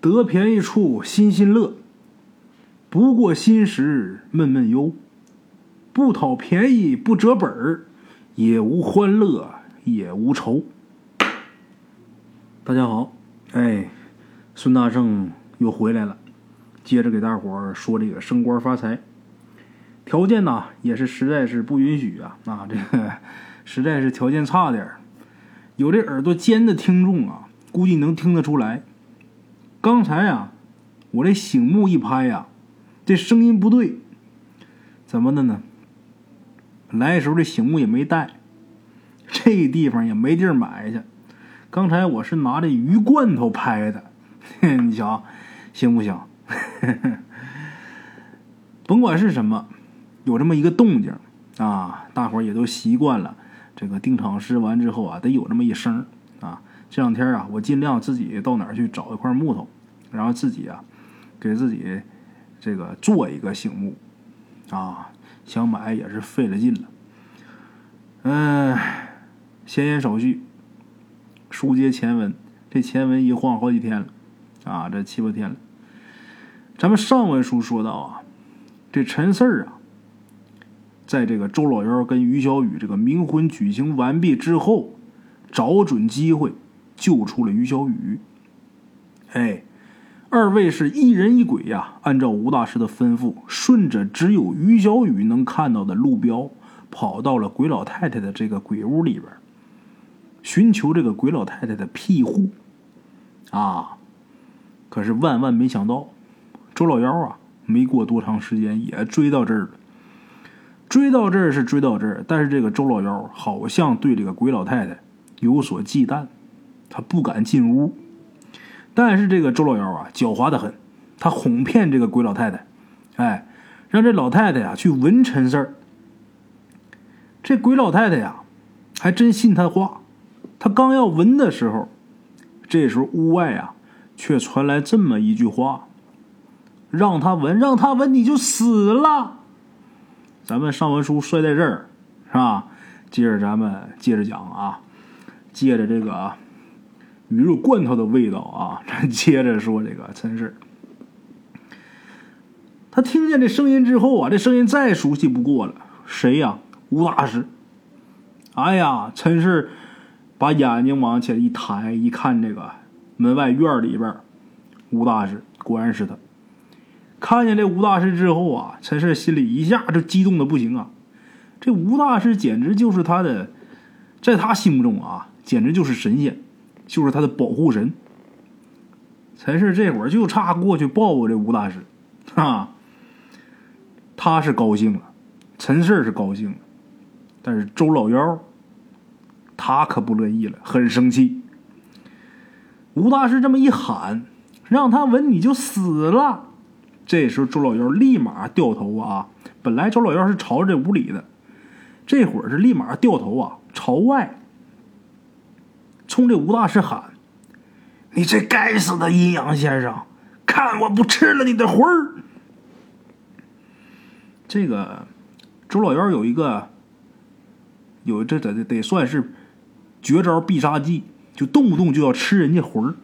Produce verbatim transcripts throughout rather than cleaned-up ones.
得便宜处心心乐，不过心时闷闷忧。不讨便宜不折本儿，也无欢乐也无愁。大家好，哎，孙大圣又回来了，接着给大伙儿说这个升官发财。条件呢也是实在是不允许啊，啊这个实在是条件差点儿。有这耳朵尖的听众啊，估计能听得出来。刚才啊，我这醒目一拍啊，这声音不对，怎么的呢？来的时候这醒目也没带，这地方也没地儿买去。刚才我是拿这鱼罐头拍的，你瞧，行不行？甭管是什么，有这么一个动静啊，大伙儿也都习惯了。这个定场诗完之后啊，得有这么一声啊。这两天啊，我尽量自己到哪儿去找一块木头，然后自己啊，给自己这个做一个醒目，啊，想买也是费了劲了。嗯、呃，闲言少叙，书接前文。这前文一晃好几天了，啊，这七八天了。咱们上文书说到啊，这陈四儿啊，在这个周老幺跟于小雨这个冥婚举行完毕之后，找准机会。救出了于小雨，哎，二位是一人一鬼呀、啊，按照吴大师的吩咐，顺着只有于小雨能看到的路标，跑到了鬼老太太的这个鬼屋里边，寻求这个鬼老太太的庇护啊。可是万万没想到，周老幺啊，没过多长时间也追到这儿了。追到这儿是追到这儿，但是这个周老幺好像对这个鬼老太太有所忌惮。他不敢进屋，但是这个周老幺啊，狡猾得很，他哄骗这个鬼老太太，哎，让这老太太呀、啊、去闻陈四儿。这鬼老太太呀、啊，还真信他的话，他刚要闻的时候，这时候屋外啊，却传来这么一句话：“让他闻，让他闻，你就死了。”咱们上文书摔在这儿，是吧？接着咱们接着讲啊，接着这个啊。鱼肉罐头的味道啊！咱接着说这个陈氏。他听见这声音之后啊，这声音再熟悉不过了。谁呀、啊？吴大师。哎呀，陈氏把眼睛往起一抬，一看这个门外院里边，吴大师果然是他。看见这吴大师之后啊，陈氏心里一下就激动的不行啊！这吴大师简直就是他的，在他心目中啊，简直就是神仙。就是他的保护神，陈氏这会儿就差过去抱抱这吴大师，啊，他是高兴了，陈氏是高兴了，但是周老幺，他可不乐意了，很生气。吴大师这么一喊，让他闻你就死了。这时候周老幺立马掉头啊，本来周老幺是朝着这屋里的，这会儿是立马掉头啊，朝外。冲这吴大师喊：“你这该死的阴阳先生，看我不吃了你的魂儿！”这个周老幺有一个有这得得算是绝招必杀技，就动不动就要吃人家魂儿。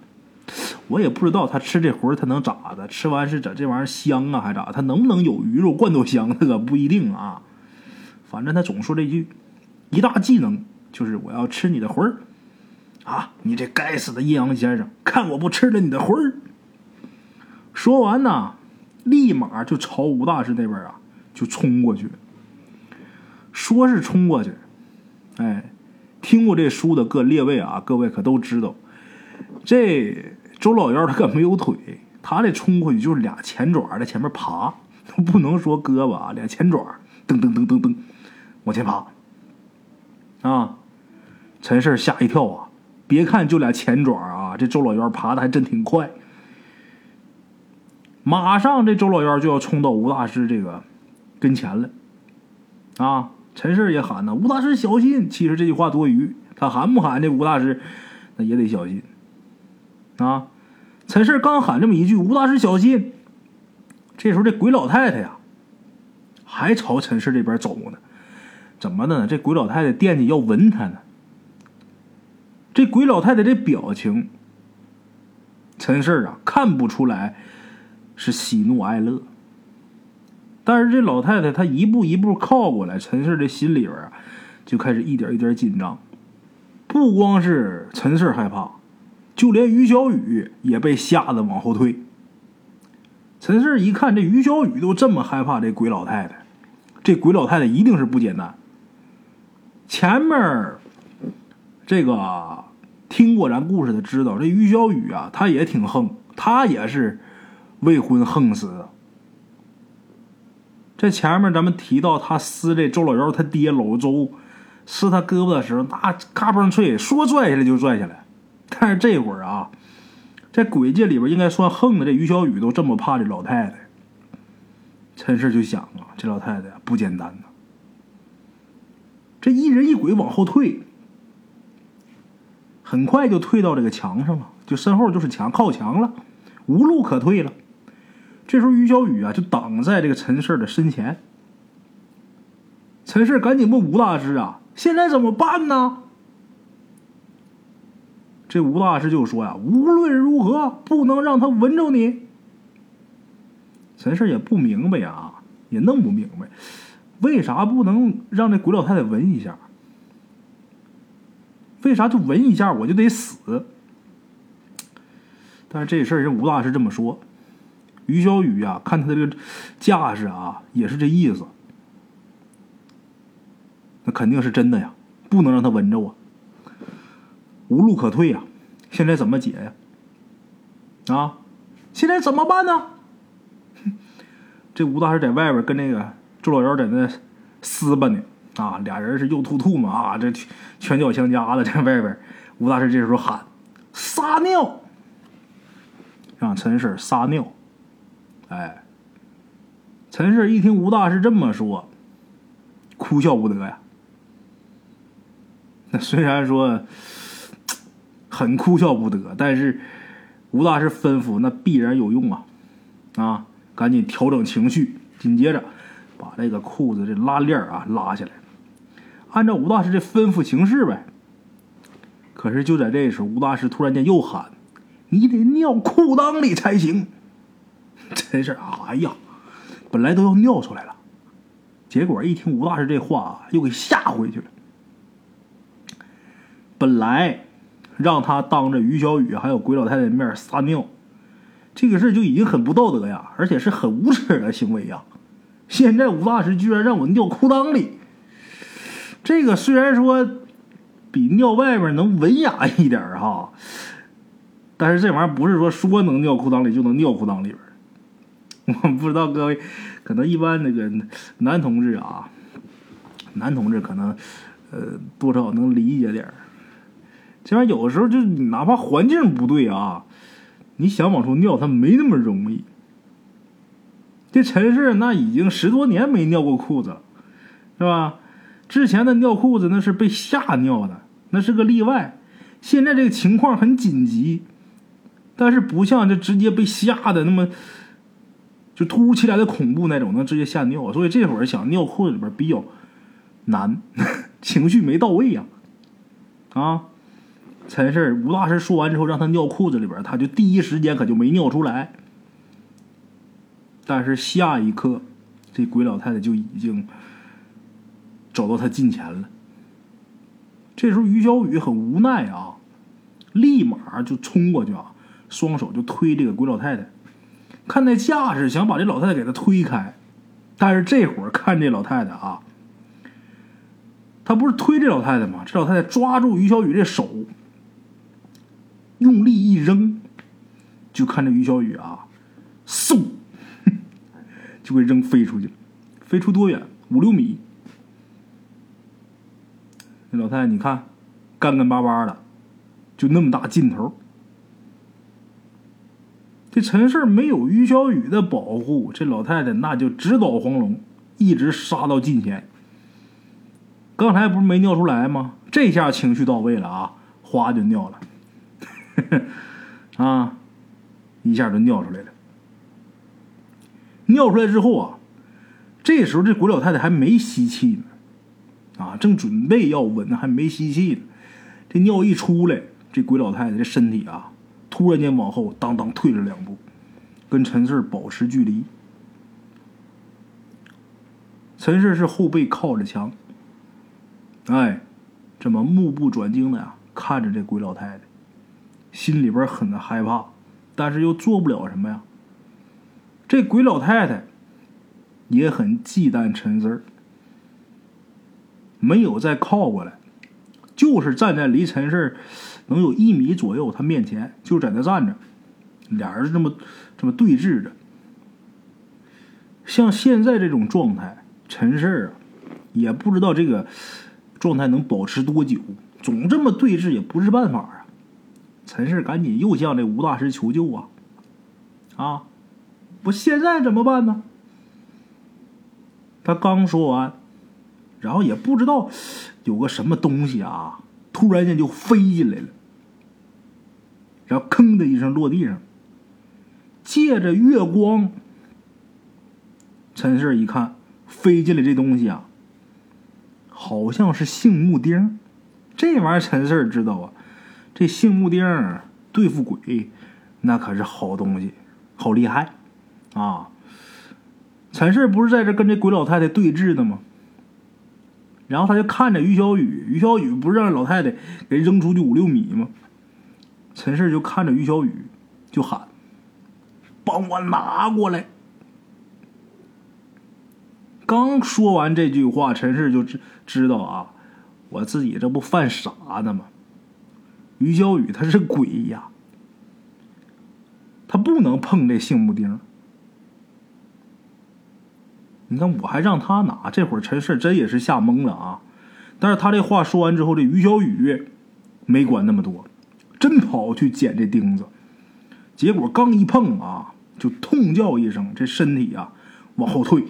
我也不知道他吃这魂儿他能咋的，吃完是咋这玩意儿香啊还咋？他能不能有鱼肉罐头香？那个不一定啊。反正他总说这句一大技能就是我要吃你的魂儿。啊！你这该死的阴阳先生，看我不吃了你的魂儿！说完呢，立马就朝吴大师那边啊就冲过去。说是冲过去，哎，听过这书的各列位啊，各位可都知道，这周老幺他可没有腿，他这冲过去就是俩前爪在前面爬，都不能说胳膊啊，俩前爪噔噔噔噔噔往前爬。啊！陈氏吓一跳啊！别看就俩前爪啊，这周老幺爬的还真挺快。马上这周老幺就要冲到吴大师这个跟前了，啊！陈氏也喊呢：“吴大师小心！”其实这句话多余，他喊不喊这吴大师，那也得小心啊。陈氏刚喊这么一句，吴大师小心，这时候这鬼老太太呀还朝陈氏这边走呢。怎么的呢？这鬼老太太惦记要闻他呢。这鬼老太太这表情，陈氏啊看不出来是喜怒哀乐，但是这老太太她一步一步靠过来，陈氏这心里边啊就开始一点一点紧张。不光是陈氏害怕，就连于小雨也被吓得往后退。陈氏一看这于小雨都这么害怕这鬼老太太，这鬼老太太一定是不简单。前面这个听过咱故事的知道，这于小雨啊她也挺横，她也是未婚横死的。这前面咱们提到她撕这周老幺他爹老周撕他胳膊的时候，那嘎嘣脆说拽下来就拽下来，但是这会儿啊在鬼界里边应该算横的，这于小雨都这么怕这老太太，陈氏就想啊，这老太太不简单呐、啊。这一人一鬼往后退，很快就退到这个墙上了，就身后就是墙，靠墙了，无路可退了。这时候于小雨啊就挡在这个陈氏的身前，陈氏赶紧问吴大师啊，现在怎么办呢？这吴大师就说呀、啊，无论如何不能让他闻着你。陈氏也不明白啊，也弄不明白为啥不能让这鬼老太太闻一下，为啥就闻一下我就得死？但是这事儿人吴大师这么说，于小雨啊看他的这个架势啊也是这意思，那肯定是真的呀，不能让他闻着我，无路可退呀、啊！现在怎么解呀、啊？啊，现在怎么办呢？这吴大师在外边跟那个周老幺在那撕吧呢，啊，俩人是又吐吐嘛，啊，这拳脚相加的在外边。吴大师这时候喊：“撒尿！”让陈氏撒尿。哎，陈氏一听吴大师这么说，哭笑不得呀。那虽然说很哭笑不得，但是吴大师吩咐那必然有用啊！啊，赶紧调整情绪，紧接着把这个裤子这拉链啊拉下来，按照吴大师这吩咐行事呗。可是就在这时候，吴大师突然间又喊：“你得尿裤裆里才行！”真是啊，哎呀，本来都要尿出来了，结果一听吴大师这话、啊，又给吓回去了。本来让他当着于小雨还有鬼老太太面撒尿，这个事就已经很不道德呀，而且是很无耻的行为呀。现在吴大师居然让我尿裤裆里，这个虽然说比尿外面能文雅一点哈，但是这玩意儿不是说说能尿裤裆里就能尿裤裆里边。我不知道各位，可能一般那个男同志啊，男同志可能呃多少能理解点儿。这玩意有的时候就是哪怕环境不对啊，你想往出尿它没那么容易。这陈氏那已经十多年没尿过裤子了，是吧？之前的尿裤子那是被吓尿的，那是个例外。现在这个情况很紧急，但是不像这直接被吓的那么就突如其来的恐怖那种能直接吓尿，所以这会儿想尿裤子里边比较难，呵呵，情绪没到位呀、啊，啊。陈氏吴大师说完之后让他尿裤子里边，他就第一时间可就没尿出来，但是下一刻这鬼老太太就已经走到他近前了。这时候于小雨很无奈啊，立马就冲过去啊，双手就推这个鬼老太太，看那架势想把这老太太给他推开，但是这会儿看这老太太啊，他不是推这老太太吗？这老太太抓住于小雨这手用力一扔，就看着于小雨啊，嗖，就给扔飞出去了。飞出多远？五六米。那老太太你看，干干巴巴的，就那么大劲头。这陈氏没有于小雨的保护，这老太太那就直捣黄龙，一直杀到近前。刚才不是没尿出来吗？这这下情绪到位了啊，哗就尿了，呵呵啊，一下就尿出来了。尿出来之后啊，这时候这鬼老太太还没吸气呢，啊，正准备要闻呢，还没吸气呢。这尿一出来，这鬼老太太这身体啊，突然间往后当当退了两步，跟陈四保持距离。陈四是后背靠着墙，哎，这么目不转睛的呀、啊，看着这鬼老太太，心里边很害怕，但是又做不了什么呀。这鬼老太太也很忌惮陈四，没有再靠过来，就是站在离陈四能有一米左右他面前，就在那站着，俩人这么这么对峙着。像现在这种状态，陈四啊，也不知道这个状态能保持多久，总这么对峙也不是办法啊。陈四赶紧又向这吴大师求救啊！啊，我现在怎么办呢？他刚说完，然后也不知道有个什么东西啊，突然间就飞进来了，然后吭的一声落地上，借着月光。陈氏一看飞进来这东西啊，好像是杏木钉。这玩意儿陈氏知道啊，这杏木钉对付鬼那可是好东西，好厉害啊。陈氏不是在这跟这鬼老太太对峙的吗？然后他就看着于小雨，于小雨不是让老太太给扔出去五六米吗？陈氏就看着于小雨就喊，帮我拿过来。刚说完这句话，陈氏就知知道啊，我自己这不犯傻呢吗？于小雨他是鬼呀，他不能碰这杏木钉。你看我还让他拿，这会儿陈氏真也是吓懵了啊。但是他这话说完之后，这于小雨没管那么多，真跑去捡这钉子，结果刚一碰啊，就痛叫一声，这身体啊往后退，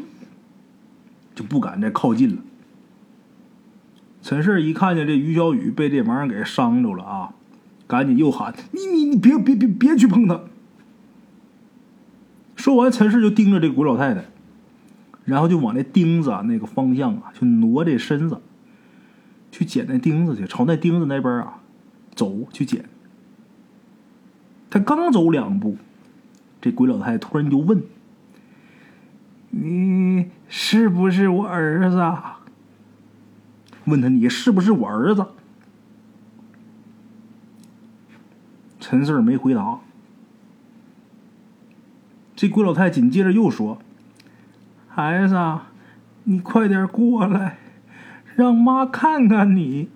就不敢再靠近了。陈氏一看见这于小雨被这玩意儿给伤着了啊，赶紧又喊，你你你别别别别去碰他。说完，陈氏就盯着这鬼老太太，然后就往那钉子啊那个方向啊就挪这身子去捡那钉子去，朝那钉子那边啊走去捡。他刚走两步，这鬼老太太突然就问，你是不是我儿子？问他你是不是我儿子？陈四没回答。这鬼老太紧接着又说，孩子你快点过来，让妈看看你。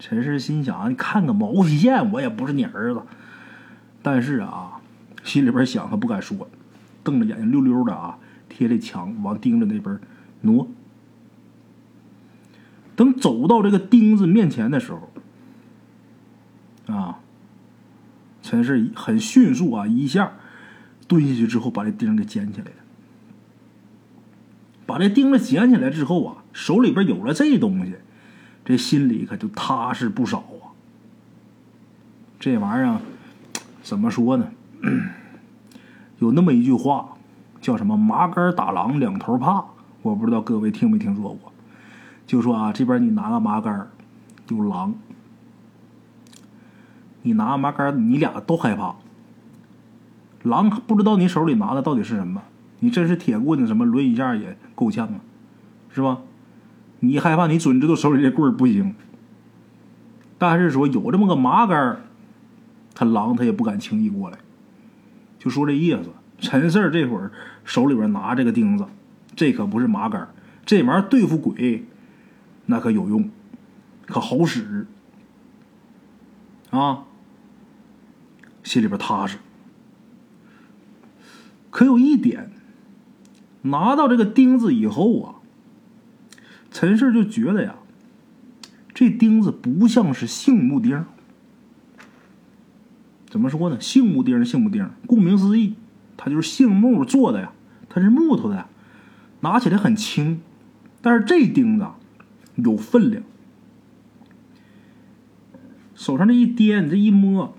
陈四心想，你看个毛线，我也不是你儿子。但是啊，心里边想他不敢说，瞪着眼睛溜溜的啊贴着墙往钉子那边挪。等走到这个钉子面前的时候啊，陈氏很迅速啊一下蹲下去之后，把这钉子给捡起来了。把这钉子捡起来之后啊，手里边有了这东西，这心里可就踏实不少啊。这玩意儿怎么说呢，有那么一句话叫什么麻杆打狼两头怕，我不知道各位听没听说过。就说啊，这边你拿个麻杆有狼，你拿个麻杆你俩都害怕，狼不知道你手里拿的到底是什么，你真是铁棍子什么抡一下也够呛啊，是吧？你害怕你准知道手里这棍不行，但是说有这么个麻杆，他狼他也不敢轻易过来，就说这意思。陈四这会儿手里边拿这个钉子，这可不是麻杆，这玩意儿对付鬼那可有用，可好使啊，心里边踏实。可有一点，拿到这个钉子以后啊，陈氏就觉得呀，这钉子不像是杏木钉。怎么说呢，杏木钉杏木钉顾名思义，它就是杏木做的呀，它是木头的呀，拿起来很轻。但是这钉子有分量，手上这一掂，你这一摸，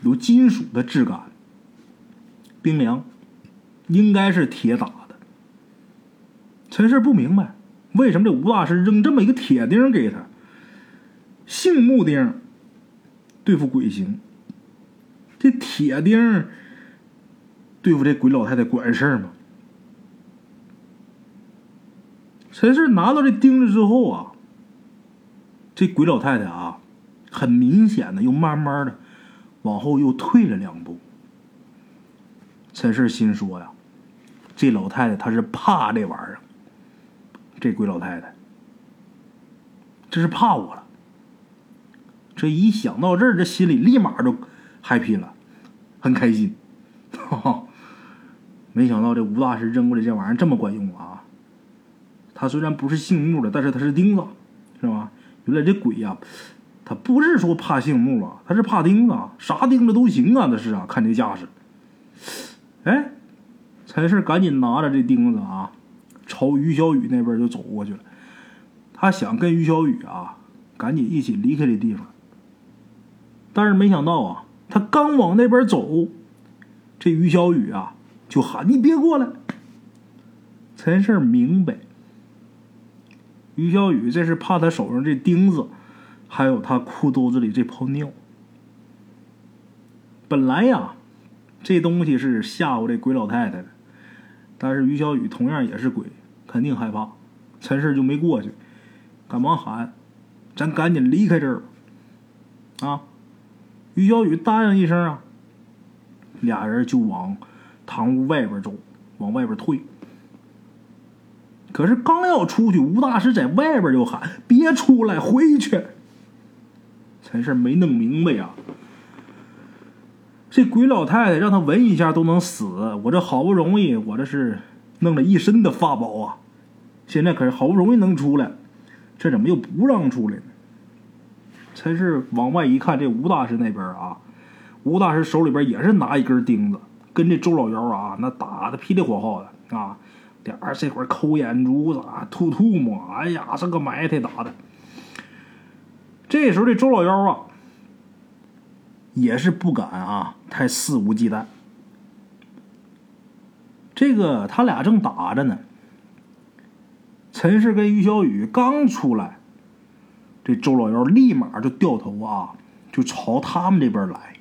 有金属的质感，冰凉，应该是铁打的。陈氏不明白，为什么这吴大师扔这么一个铁钉给他？杏木钉对付鬼形，这铁钉对付这鬼老太太管事吗？陈氏拿到这钉子之后啊，这鬼老太太啊，很明显的又慢慢的往后又退了两步。陈氏心说呀，这老太太她是怕这玩意儿，这鬼老太太这是怕我了。这一想到这儿，这心里立马就 happy 了，很开心。哈哈，没想到这吴大师扔过来这玩意儿这么管用啊！他虽然不是杏木的，但是他是钉子，是吧？原来这鬼呀、啊，他不是说怕杏木啊，他是怕钉子，啥钉子都行啊，那是啊，看这架势。哎，陈氏赶紧拿着这钉子啊，朝于小雨那边就走过去了。他想跟于小雨啊，赶紧一起离开这地方。但是没想到啊，他刚往那边走，这于小雨啊就喊：“你别过来！”陈氏明白。于小雨这是怕他手上这钉子，还有他裤兜子里这泡尿。本来呀，这东西是吓唬这鬼老太太的，但是于小雨同样也是鬼，肯定害怕。陈氏就没过去，赶忙喊：“咱赶紧离开这儿吧！”啊，于小雨答应一声啊，俩人就往堂屋外边走，往外边退。可是刚要出去，吴大师在外边就喊：“别出来，回去！”陈氏没弄明白呀、啊，这鬼老太太让他闻一下都能死，我这好不容易，我这是弄了一身的法宝啊，现在可是好不容易能出来，这怎么又不让出来呢？陈氏往外一看，这吴大师那边啊，吴大师手里边也是拿一根钉子，跟这周老妖啊那打的噼里火耗的啊。点儿这会儿抠眼珠子啊，吐吐沫，哎呀，这个埋汰打的。这时候这周老妖啊，也是不敢啊，太肆无忌惮。这个他俩正打着呢，陈氏跟于小雨刚出来，这周老妖立马就掉头啊，就朝他们这边来。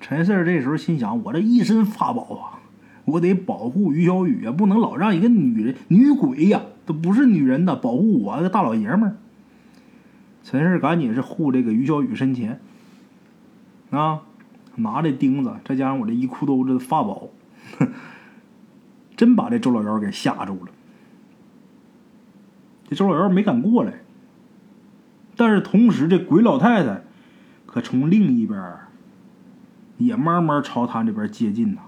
陈氏这时候心想：我这一身法宝啊，我得保护于小雨啊，不能老让一个女人女鬼呀、啊，都不是女人的，保护我个大老爷们儿。陈氏赶紧是护这个于小雨身前，啊，拿这钉子，再加上我这一裤兜子的法宝，真把这周老妖给吓住了。这周老妖没敢过来，但是同时这鬼老太太可从另一边也慢慢朝他这边接近呢、啊。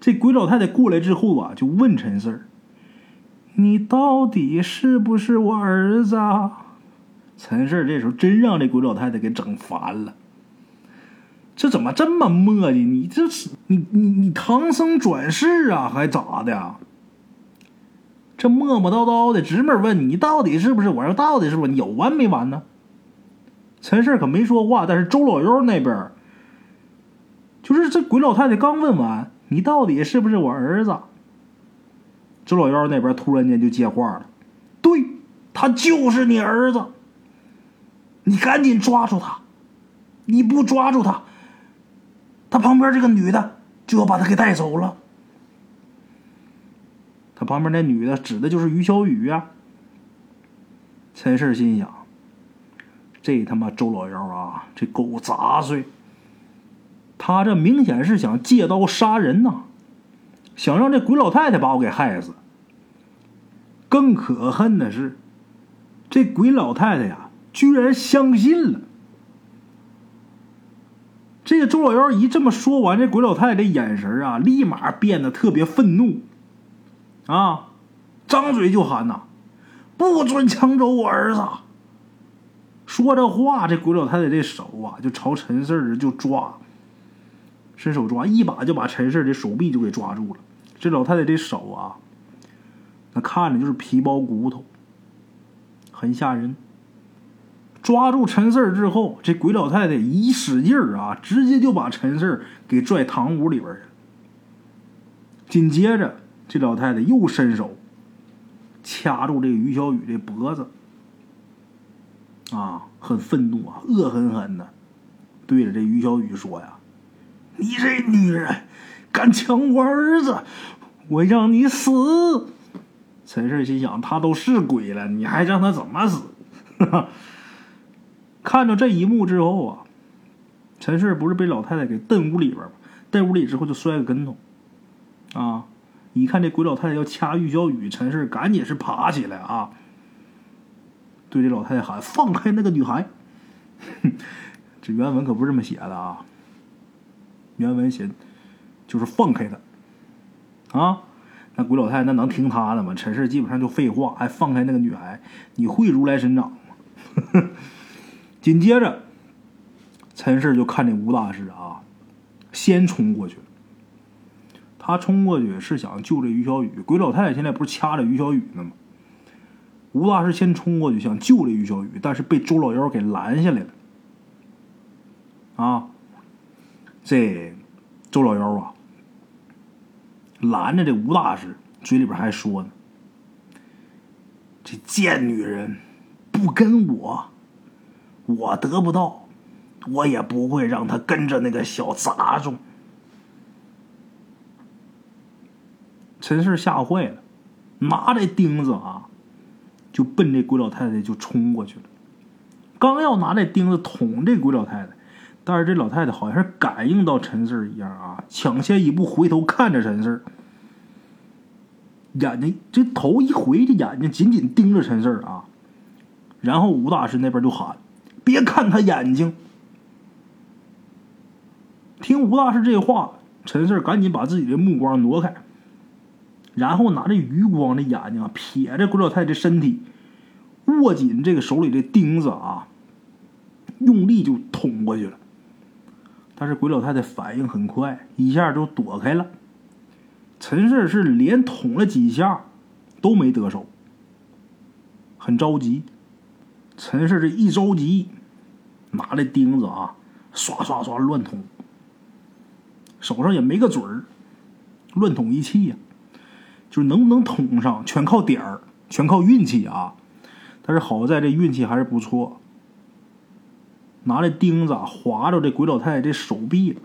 这鬼老太太过来之后啊，就问陈四儿：“你到底是不是我儿子啊？”陈四儿这时候真让这鬼老太太给整烦了，这怎么这么磨叽？你这是你你你唐僧转世啊，还咋的呀？这磨磨叨叨的，直门问你到底是不是我儿子？到底是不是有完没完呢？陈四儿可没说话，但是周老妖那边，就是这鬼老太太刚问完，你到底是不是我儿子？周老妖那边突然间就接话了：“对，他就是你儿子，你赶紧抓住他，你不抓住他，他旁边这个女的就要把他给带走了。”他旁边那女的指的就是于小雨啊。陈氏心想，这他妈周老妖啊，这狗杂碎，他这明显是想借刀杀人呐、啊，想让这鬼老太太把我给害死。更可恨的是，这鬼老太太呀，居然相信了。这个周老妖一这么说完，这鬼老太太的眼神啊，立马变得特别愤怒，啊，张嘴就喊呐、啊：“不准抢走我儿子！”说这话，这鬼老太太这手啊，就朝陈四儿就抓。伸手抓，一把就把陈氏的手臂就给抓住了。这老太太这手啊，那看着就是皮包骨头，很吓人。抓住陈四之后，这鬼老太太一使劲儿啊，直接就把陈四给拽堂屋里边去。紧接着，这老太太又伸手掐住这个于小雨这脖子，啊，很愤怒啊，恶狠狠的对着这于小雨说呀：“你这女人，敢抢我儿子，我让你死！”陈四心想，他都是鬼了，你还让他怎么死？呵呵。看着这一幕之后啊，陈氏不是被老太太给蹬屋里边吗？蹬屋里之后就摔个跟头，啊！一看这鬼老太太要掐玉小雨，陈氏赶紧是爬起来啊，对这老太太喊：“放开那个女孩！”这原文可不是这么写的啊，原文写就是放开她，啊！那鬼老太太那能听她的吗？陈氏基本上就废话，还放开那个女孩，你会如来神掌吗？呵呵。紧接着，陈氏就看这吴大师啊，先冲过去。他冲过去是想救这于小雨，鬼老太太现在不是掐着于小雨呢吗？吴大师先冲过去想救这于小雨，但是被周老妖给拦下来了。啊，这周老妖啊，拦着这吴大师，嘴里边还说呢：“这贱女人不跟我，我得不到，我也不会让他跟着那个小杂种。”陈氏吓坏了，拿着钉子啊，就奔这鬼老太太就冲过去了。刚要拿这钉子捅这鬼老太太，但是这老太太好像是感应到陈氏一样啊，抢先一步回头看着陈氏，眼睛这头一回，这眼睛紧紧盯着陈氏啊。然后吴大师那边就喊：“别看他眼睛！”听吴大师这话，陈氏赶紧把自己的目光挪开，然后拿着余光的眼睛啊，撇着鬼老太太的身体，握紧这个手里的钉子啊，用力就捅过去了。但是鬼老太太反应很快，一下就躲开了。陈氏是连捅了几下都没得手，很着急。陈氏这一着急，拿着钉子啊，刷刷刷乱捅，手上也没个准儿，乱捅一气呀、啊，就是能不能捅上全靠点儿，全靠运气啊。但是好在这运气还是不错，拿着钉子、啊、划着这鬼老太太这手臂了。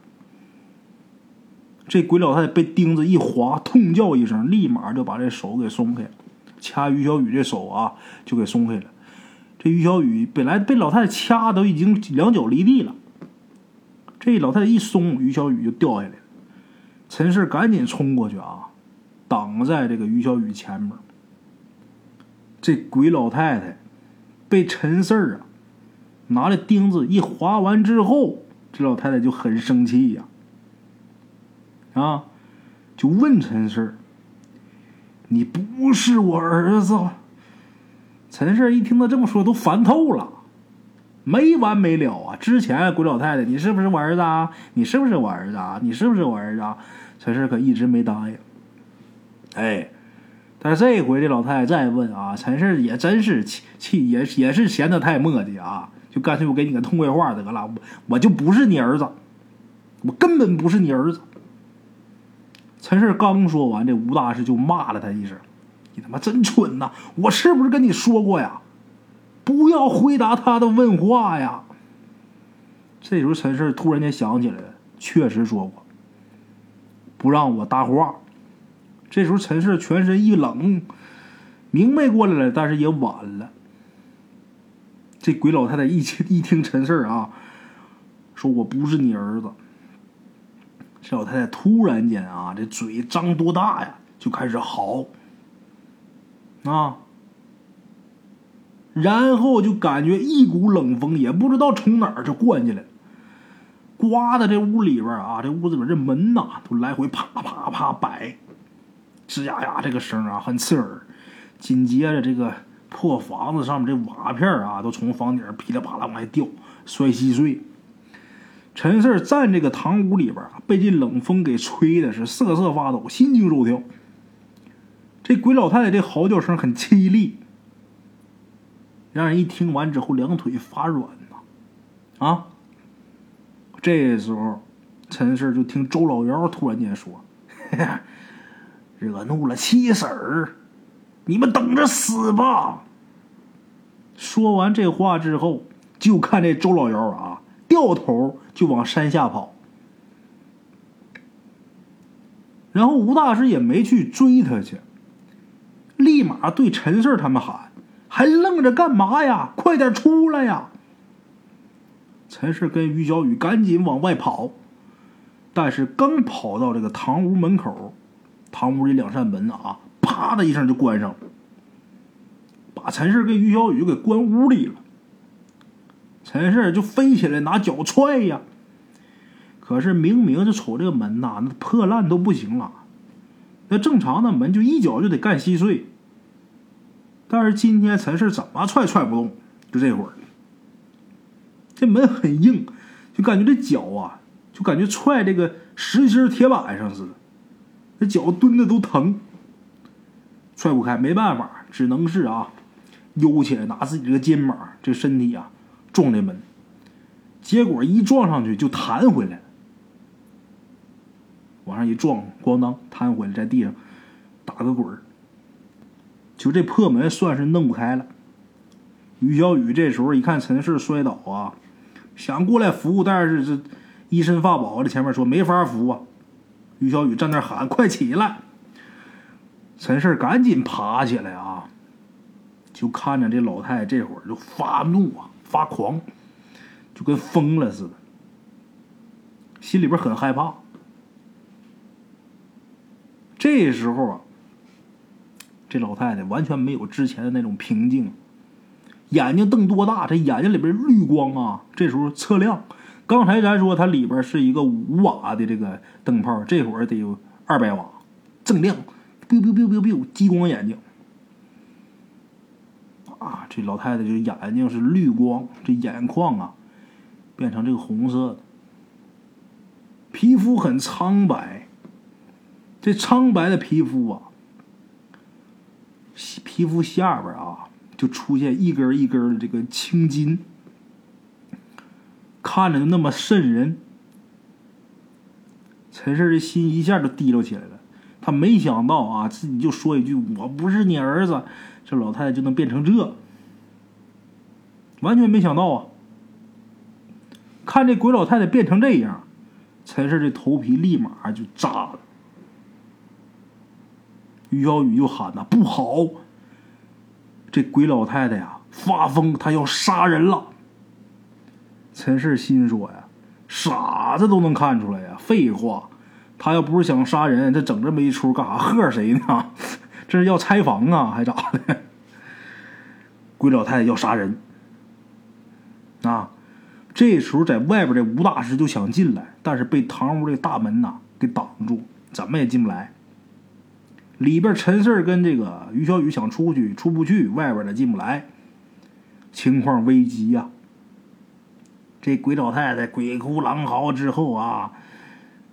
这鬼老太太被钉子一划，痛叫一声，立马就把这手给松开了，掐于小雨这手啊就给松开了。这于小雨本来被老太太掐都已经两脚离地了，这老太太一松，于小雨就掉下来了。陈氏赶紧冲过去啊，挡在这个于小雨前面。这鬼老太太被陈氏啊拿着钉子一划完之后，这老太太就很生气呀、啊，啊，就问陈氏：“你不是我儿子？”陈氏一听他这么说，都烦透了，没完没了啊！之前鬼老太太，你是不是我儿子啊？你是不是我儿子啊？你是不是我儿子啊？陈氏可一直没答应。哎，但是这回这老太太再问啊，陈氏也真是气气，也也是闲得太磨叽啊，就干脆我给你个痛快话得了，我我就不是你儿子，我根本不是你儿子。陈氏刚说完，这吴大师就骂了他一声。你他妈真蠢呐！我是不是跟你说过呀？不要回答他的问话呀！这时候陈氏突然间想起来了，确实说过不让我搭话。这时候陈氏全身一冷，明白过来了，但是也晚了。这鬼老太太一听一听陈氏啊，说我不是你儿子，这老太太突然间啊，这嘴张多大呀，就开始嚎。啊，然后就感觉一股冷风，也不知道从哪儿就灌进来了，刮的这屋里边啊，这屋子里边这门呐、啊、都来回啪啪啪摆，吱呀呀这个声啊很刺耳。紧接着这个破房子上面这瓦片啊都从房顶噼里啪啦往外掉，摔稀碎。陈四站这个堂屋里边啊，被这冷风给吹的是瑟瑟发抖，心惊肉跳。这鬼老太太这嚎叫声很凄厉，让人一听完之后两腿发软呐、啊！啊，这时候陈氏就听周老幺突然间说：“呵呵惹怒了七婶儿，你们等着死吧！”说完这话之后，就看这周老幺啊，掉头就往山下跑。然后吴大师也没去追他去，立马对陈氏他们喊：“还愣着干嘛呀？快点出来呀！”陈氏跟于小雨赶紧往外跑，但是刚跑到这个堂屋门口，堂屋里两扇门啊，啪的一声就关上了，把陈氏跟于小雨给关屋里了。陈氏就飞起来拿脚踹呀，可是明明就瞅这个门呐、啊，那破烂都不行了，那正常的门就一脚就得干稀碎，但是今天陈氏怎么踹踹不动，就这会儿这门很硬，就感觉这脚啊就感觉踹这个实心铁板上似的，那脚蹲的都疼，踹不开，没办法，只能是啊悠起来拿自己的肩膀这身体啊撞这门，结果一撞上去就弹回来了，往上一撞，咣当弹回来，在地上打个滚儿。就这破门算是弄不开了。于小雨这时候一看陈氏摔倒啊，想过来扶，但是这一身发宝，这前面说没法扶啊。于小雨站那喊：“快起来！”陈氏赶紧爬起来啊，就看着这老太太这会儿就发怒啊，发狂，就跟疯了似的，心里边很害怕。这时候啊，这老太太完全没有之前的那种平静，眼睛瞪多大，这眼睛里边绿光啊，这时候侧亮。刚才咱说它里边是一个五瓦的这个灯泡，这会儿得有二百瓦，锃亮，biu biu biu biu biu，激光眼睛。啊，这老太太这眼睛是绿光，这眼眶啊变成这个红色的，皮肤很苍白。这苍白的皮肤啊，皮肤下边啊就出现一根一根的这个青筋，看着那么瘆人。陈氏的心一下就提溜起来了，他没想到啊自己就说一句我不是你儿子，这老太太就能变成这，完全没想到啊。看这鬼老太太变成这样，陈氏这头皮立马就炸了。于小雨就喊呐、啊：“不好！这鬼老太太呀、啊，发疯，她要杀人了。”陈氏心说呀：“傻子都能看出来呀，废话！她要不是想杀人，这整这么一出干啥？吓谁呢？这是要拆房啊，还咋的？鬼老太太要杀人啊！”这时候在外边这吴大师就想进来，但是被堂屋这大门呐、啊、给挡住，怎么也进不来。里边陈氏跟这个于小雨想出去，出不去，外边的进不来，情况危急呀、啊！这鬼老太太鬼哭狼嚎之后啊，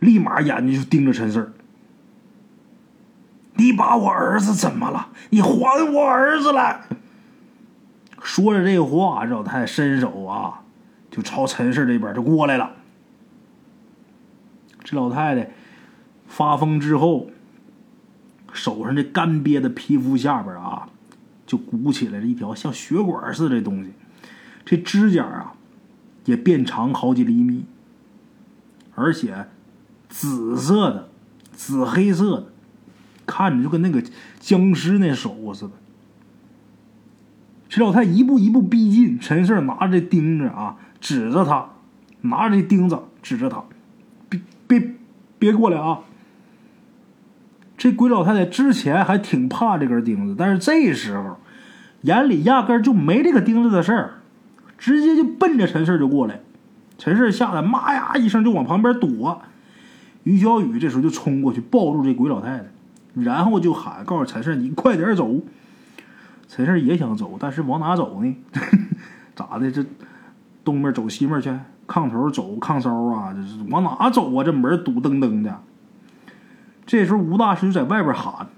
立马眼睛就盯着陈氏：“你把我儿子怎么了？你还我儿子来！”说着这话，老太太伸手啊，就朝陈氏这边就过来了。这老太太发疯之后，手上这干瘪的皮肤下边啊就鼓起来了一条像血管似的东西，这指甲啊也变长好几厘米，而且紫色的紫黑色的，看着就跟那个僵尸那手似的。这老太一步一步逼近陈氏，拿着钉子啊指着他，拿着钉子指着他：“别别别过来啊！”这鬼老太太之前还挺怕这根钉子，但是这时候眼里压根就没这个钉子的事儿，直接就奔着陈氏就过来。陈氏吓得妈呀一声就往旁边躲，于小雨这时候就冲过去抱住这鬼老太太，然后就喊告诉陈氏：“你快点走！”陈氏也想走，但是往哪走呢？咋的？这东面走西面去，炕头走炕梢啊，这是往哪走啊？这门堵噔噔的。这时候吴大师就在外边喊：“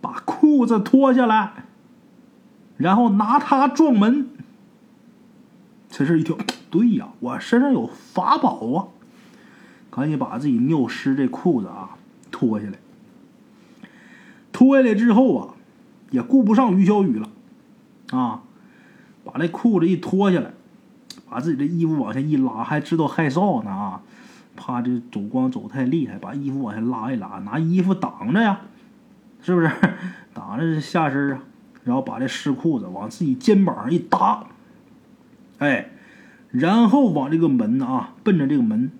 把裤子脱下来！”然后拿它撞门。陈氏一听，对呀，我身上有法宝啊，赶紧把自己尿湿这裤子啊脱下来。脱下来之后啊，也顾不上于小雨了啊，把这裤子一脱下来，把自己的衣服往下一拉，还知道害臊呢啊，怕这走光走太厉害，把衣服往下拉一拉，拿衣服挡着呀，是不是挡着下身啊？然后把这湿裤子往自己肩膀上一搭，哎，然后往这个门啊，奔着这个门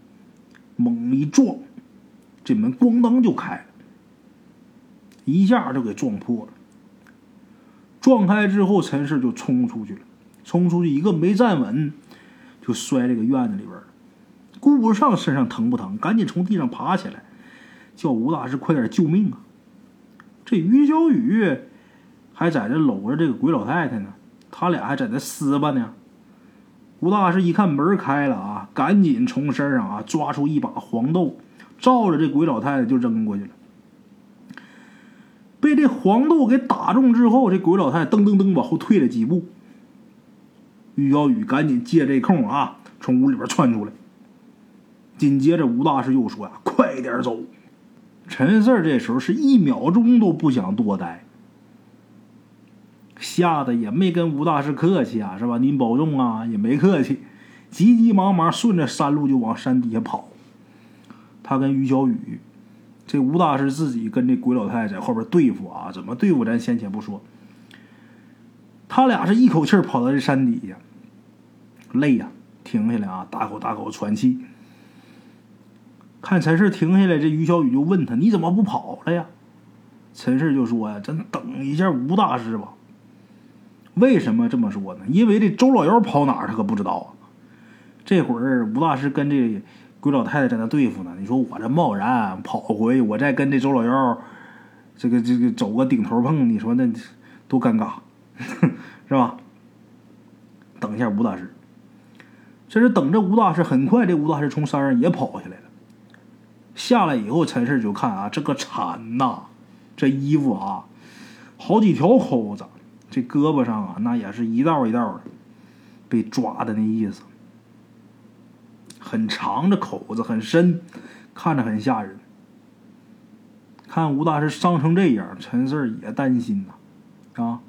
猛一撞，这门咣当就开了，一下就给撞破了。撞开之后，陈氏就冲出去了，冲出去一个没站稳，就摔这个院子里边了，顾不上身上疼不疼，赶紧从地上爬起来，叫吴大师快点救命啊！这于小雨还在这搂着这个鬼老太太呢，他俩还在这撕巴呢。吴大师一看门开了啊，赶紧从身上啊抓出一把黄豆，照着这鬼老太太就扔过去了。被这黄豆给打中之后，这鬼老太太噔噔噔往后退了几步。于小雨赶紧借这空啊，从屋里边窜出来。紧接着吴大师又说呀、啊：“快点走！”陈四这时候是一秒钟都不想多待，吓得也没跟吴大师客气啊，是吧？您保重啊，也没客气，急急忙忙顺着山路就往山底下跑。他跟于小雨，这吴大师自己跟这鬼老太太在后边对付啊，怎么对付咱先前不说，他俩是一口气跑到这山底下，累呀、啊，停下来啊，大口大口喘气。看陈氏停下来，这于小雨就问他：“你怎么不跑了呀？”陈氏就说：“呀，咱等一下吴大师吧。”为什么这么说呢？因为这周老妖跑哪儿他可不知道啊。这会儿吴大师跟这鬼老太太在那对付呢。你说我这贸然跑回，我再跟这周老妖这个这个走个顶头碰，你说那多尴尬，是吧？等一下吴大师。这是等着吴大师，很快这吴大师从山上也跑下来了。下来以后，陈氏就看啊，这个惨呐、啊，这衣服啊，好几条口子，这胳膊上啊，那也是一道一道的，被抓的那意思。很长的口子，很深，看着很吓人。看吴大师伤成这样，陈氏也担心呐、啊，啊，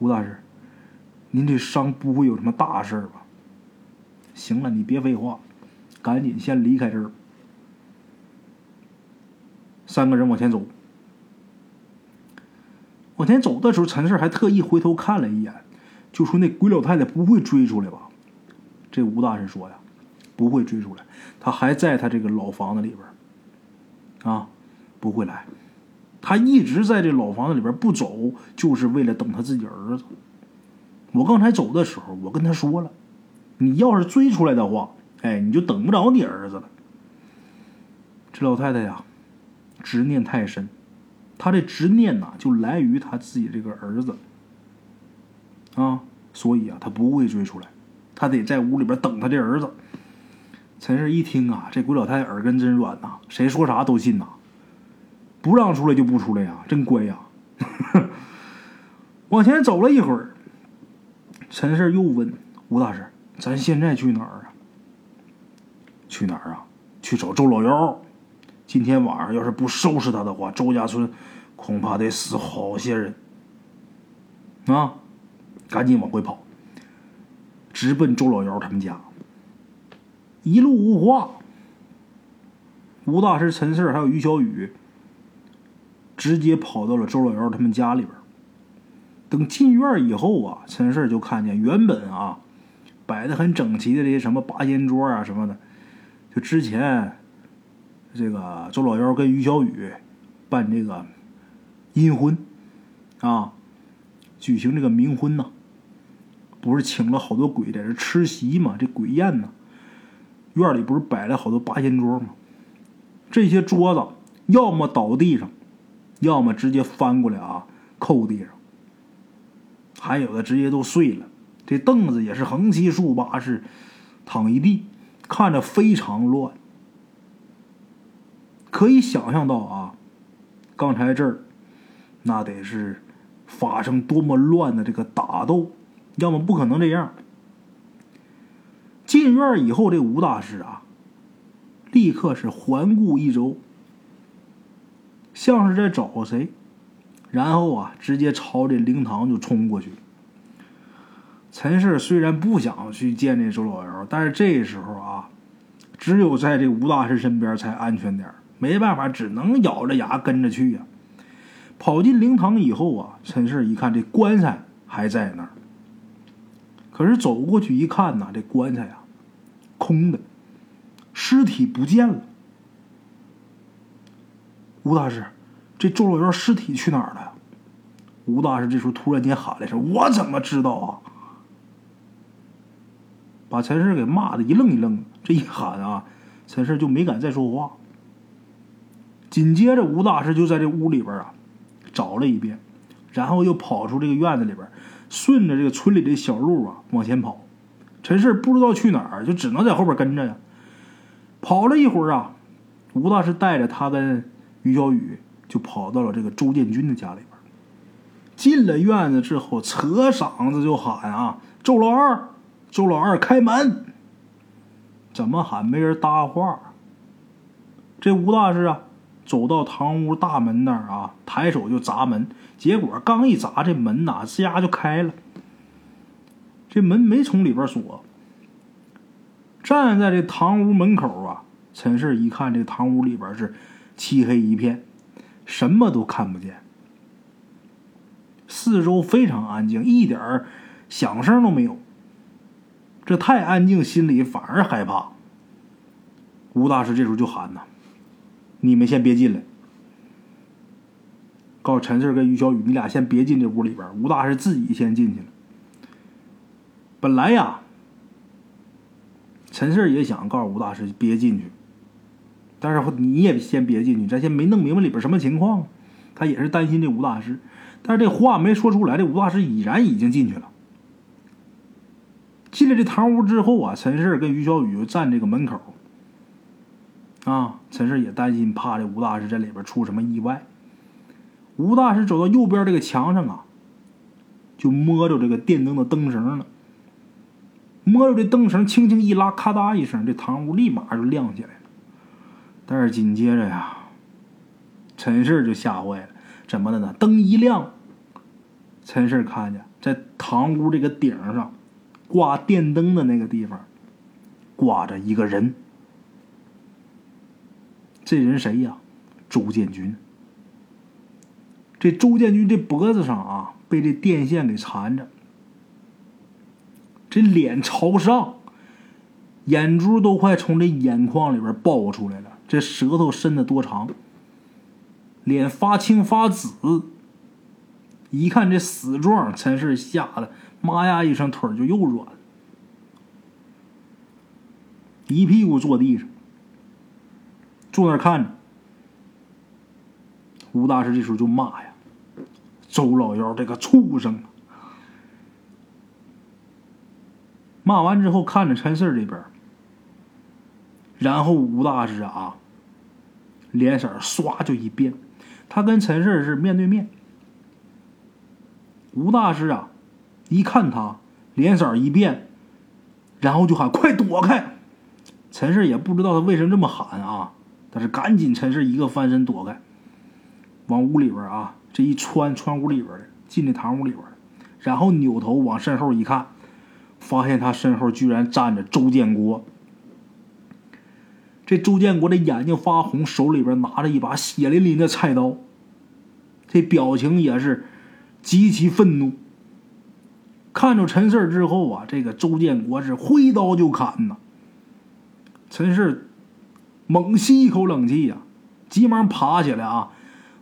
吴大师，您这伤不会有什么大事吧？行了，你别废话，赶紧先离开这儿。三个人往前走，往前走的时候，陈氏还特意回头看了一眼，就说那鬼老太太不会追出来吧？这吴大师说呀，不会追出来，他还在他这个老房子里边啊，不会来，他一直在这老房子里边不走，就是为了等他自己儿子。我刚才走的时候我跟他说了，你要是追出来的话，哎，你就等不着你儿子了。这老太太呀执念太深，他这执念呐、啊，就来于他自己这个儿子，啊，所以啊，他不会追出来，他得在屋里边等他这儿子。陈氏一听啊，这鬼老太太耳根真软呐、啊，谁说啥都信呐、啊，不让出来就不出来呀、啊，真乖呀、啊。往前走了一会儿，陈氏又问吴大师：“咱现在去哪儿啊？”“去哪儿啊？去找周老妖。”今天晚上要是不收拾他的话，周家村恐怕得死好些人啊！赶紧往回跑，直奔周老妖他们家。一路无话，吴大师、陈氏还有于小雨直接跑到了周老妖他们家里边。等进院以后啊，陈氏就看见原本啊摆得很整齐的这些什么八仙桌啊什么的，就之前这个周老妖跟于小雨办这个阴婚啊，举行这个冥婚呢、啊，不是请了好多鬼在这吃席嘛？这鬼宴呢、啊，院里不是摆了好多八仙桌嘛？这些桌子要么倒地上，要么直接翻过来啊扣地上，还有的直接都碎了。这凳子也是横七竖八，是躺一地，看着非常乱。可以想象到啊，刚才这儿那得是发生多么乱的这个打斗，要么不可能这样。进院以后，这吴大师啊立刻是环顾一周，像是在找谁，然后啊直接朝这灵堂就冲过去。陈氏虽然不想去见这周老妖，但是这时候啊只有在这吴大师身边才安全点，没办法，只能咬着牙跟着去呀、啊。跑进灵堂以后啊，陈氏一看这棺材还在那儿，可是走过去一看呐、啊，这棺材啊空的，尸体不见了。吴大师，这周老妖尸体去哪儿了呀？吴大师这时候突然间喊了一声：“我怎么知道啊！”把陈氏给骂的一愣一愣的。这一喊啊，陈氏就没敢再说话。紧接着，吴大师就在这屋里边啊找了一遍，然后又跑出这个院子里边，顺着这个村里的小路啊往前跑。陈氏不知道去哪儿，就只能在后边跟着呀。跑了一会儿啊，吴大师带着他跟于小雨就跑到了这个周建军的家里边。进了院子之后，扯嗓子就喊啊：“周老二，周老二，开门！”怎么喊没人搭话。这吴大师啊走到堂屋大门那儿啊，抬手就砸门，结果刚一砸，这门哪吱呀就开了。这门没从里边锁。站在这堂屋门口啊，陈氏一看这堂屋里边是漆黑一片，什么都看不见，四周非常安静，一点响声都没有。这太安静，心里反而害怕。吴大师这时候就喊呐、啊：“你们先别进来！”告诉陈氏跟于小雨，你俩先别进这屋里边。吴大师自己先进去了。本来呀，陈氏也想告诉吴大师别进去，但是你也先别进去，咱先没弄明白里边什么情况。他也是担心这吴大师，但是这话没说出来，这吴大师已然已经进去了。进了这堂屋之后啊，陈氏跟于小雨就站这个门口啊。陈氏也担心，怕这吴大师在里边出什么意外。吴大师走到右边这个墙上啊，就摸着这个电灯的灯绳了，摸着这灯绳轻轻一拉，咔嗒一声，这堂屋立马就亮起来了。但是紧接着呀、啊，陈氏就吓坏了，怎么的呢？灯一亮，陈氏看见在堂屋这个顶上挂电灯的那个地方挂着一个人。这人谁呀？周建军。这周建军这脖子上啊被这电线给缠着，这脸朝上，眼珠都快从这眼眶里边爆出来了，这舌头伸得多长，脸发青发紫。一看这死状，陈氏吓得妈呀一声，腿就又软了，一屁股坐地上，坐那儿看着。吴大师这时候就骂呀：“周老妖这个畜生！”骂完之后看着陈氏这边，然后吴大师啊脸色唰就一变，他跟陈氏是面对面。吴大师啊一看他脸色一变，然后就喊：“快躲开！”陈氏也不知道他为什么这么喊啊，但是赶紧陈氏一个翻身躲开，往屋里边啊这一穿穿屋里边进这堂屋里边，然后扭头往身后一看，发现他身后居然站着周建国。这周建国的眼睛发红，手里边拿着一把血淋淋的菜刀，这表情也是极其愤怒。看着陈氏之后啊，这个周建国是挥刀就砍呐。陈氏猛吸一口冷气啊，急忙爬起来啊，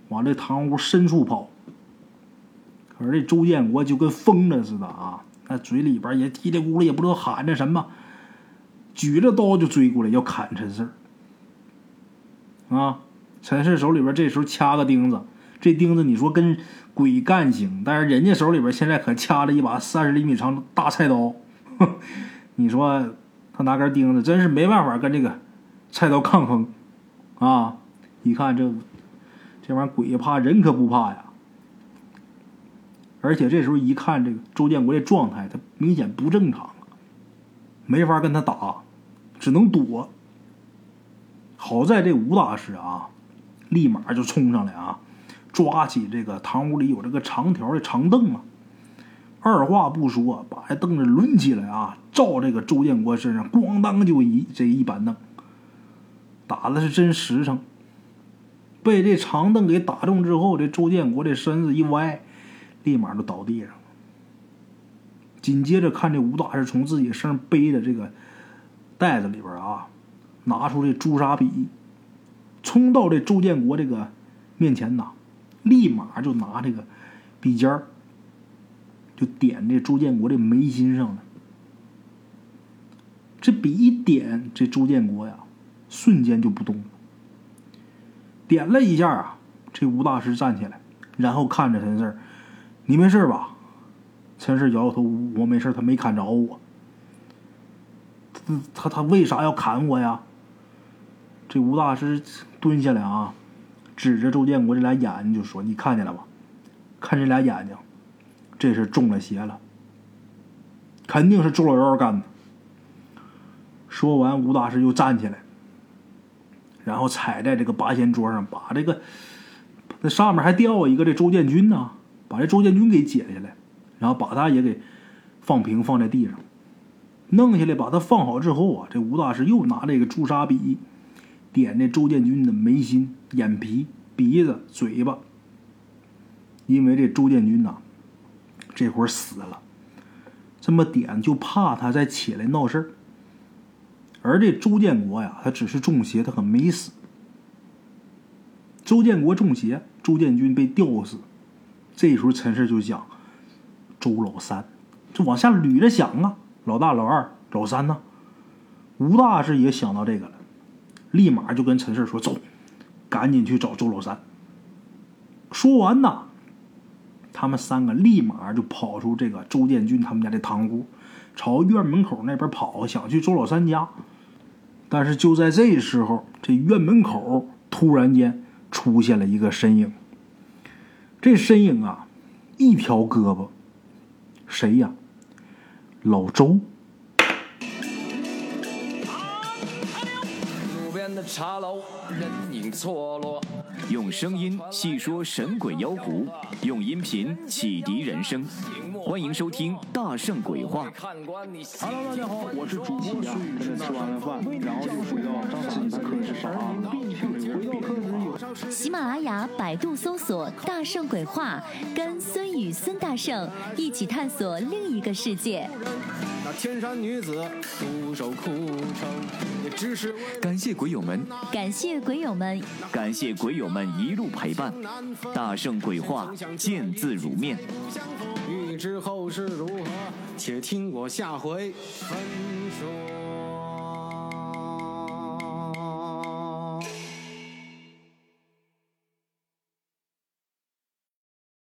往这堂屋深处跑。可是这周建国就跟疯了似的啊，那嘴里边也叽里咕噜，也不知道喊着什么，举着刀就追过来要砍陈氏啊。陈氏手里边这时候掐个钉子，这钉子你说跟鬼干行，但是人家手里边现在可掐了一把三十厘米长的大菜刀，你说他拿根钉子真是没办法跟这个菜刀抗衡啊！一看这这玩意儿，鬼怕人可不怕呀。而且这时候一看这个周建国这状态，他明显不正常，没法跟他打，只能躲。好在这吴大师啊立马就冲上来啊，抓起这个堂屋里有这个长条的长凳啊，二话不说把这凳子抡起来啊，照这个周建国身上咣当就一这一板凳，打的是真实诚。被这长凳给打中之后，这周建国这身子一歪，立马就倒地上了。紧接着看这吴大师从自己身上背的这个袋子里边啊，拿出这朱砂笔，冲到这周建国这个面前呐，立马就拿这个笔尖儿就点这周建国这眉心上了。这笔一点，这周建国呀瞬间就不动了。点了一下啊，这吴大师站起来，然后看着陈四：“你没事吧？”陈氏摇摇头：“我没事，他没砍着我。他他他为啥要砍我呀？”这吴大师蹲下来啊，指着周建国这俩眼睛就说：“你看见了吧？看这俩眼睛，这是中了邪了，肯定是周老妖干的。”说完，吴大师又站起来，然后踩在这个八仙桌上，把这个那上面还掉一个这周建军呢、啊，把这周建军给解下来。然后把他也给放平，放在地上，弄下来，把他放好之后啊，这吴大师又拿这个朱砂笔点这周建军的眉心、眼皮、鼻子、嘴巴，因为这周建军呐、啊，这会儿死了，这么点就怕他再起来闹事儿。而这周建国呀，他只是中邪，他可没死。周建国中邪，周建军被吊死。这时候陈氏就想。周老三这往下捋着想啊，老大、老二、老三呢、啊、吴大师也想到这个了，立马就跟陈氏说：“走，赶紧去找周老三。”说完呢，他们三个立马就跑出这个周建军他们家的堂屋，朝院门口那边跑，想去周老三家。但是就在这时候，这院门口突然间出现了一个身影。这身影啊，一条胳膊，谁呀？老周。路边的茶楼，人影错落。用声音细说神鬼妖狐，用音频启迪人生。欢迎收听《大圣鬼话》。Hello， 大家好，我是主播孙宇。现在吃完了饭，然后就回到张老师的课是啥？喜马拉雅、百度搜索“大圣鬼话”，跟孙宇、孙大圣一起探索另一个世界。那天山女子独守孤城，也只是感谢鬼友们，感谢鬼友们，感谢鬼友们一路陪伴。大圣鬼话，见字如面。欲知后事如何，且听我下回分说。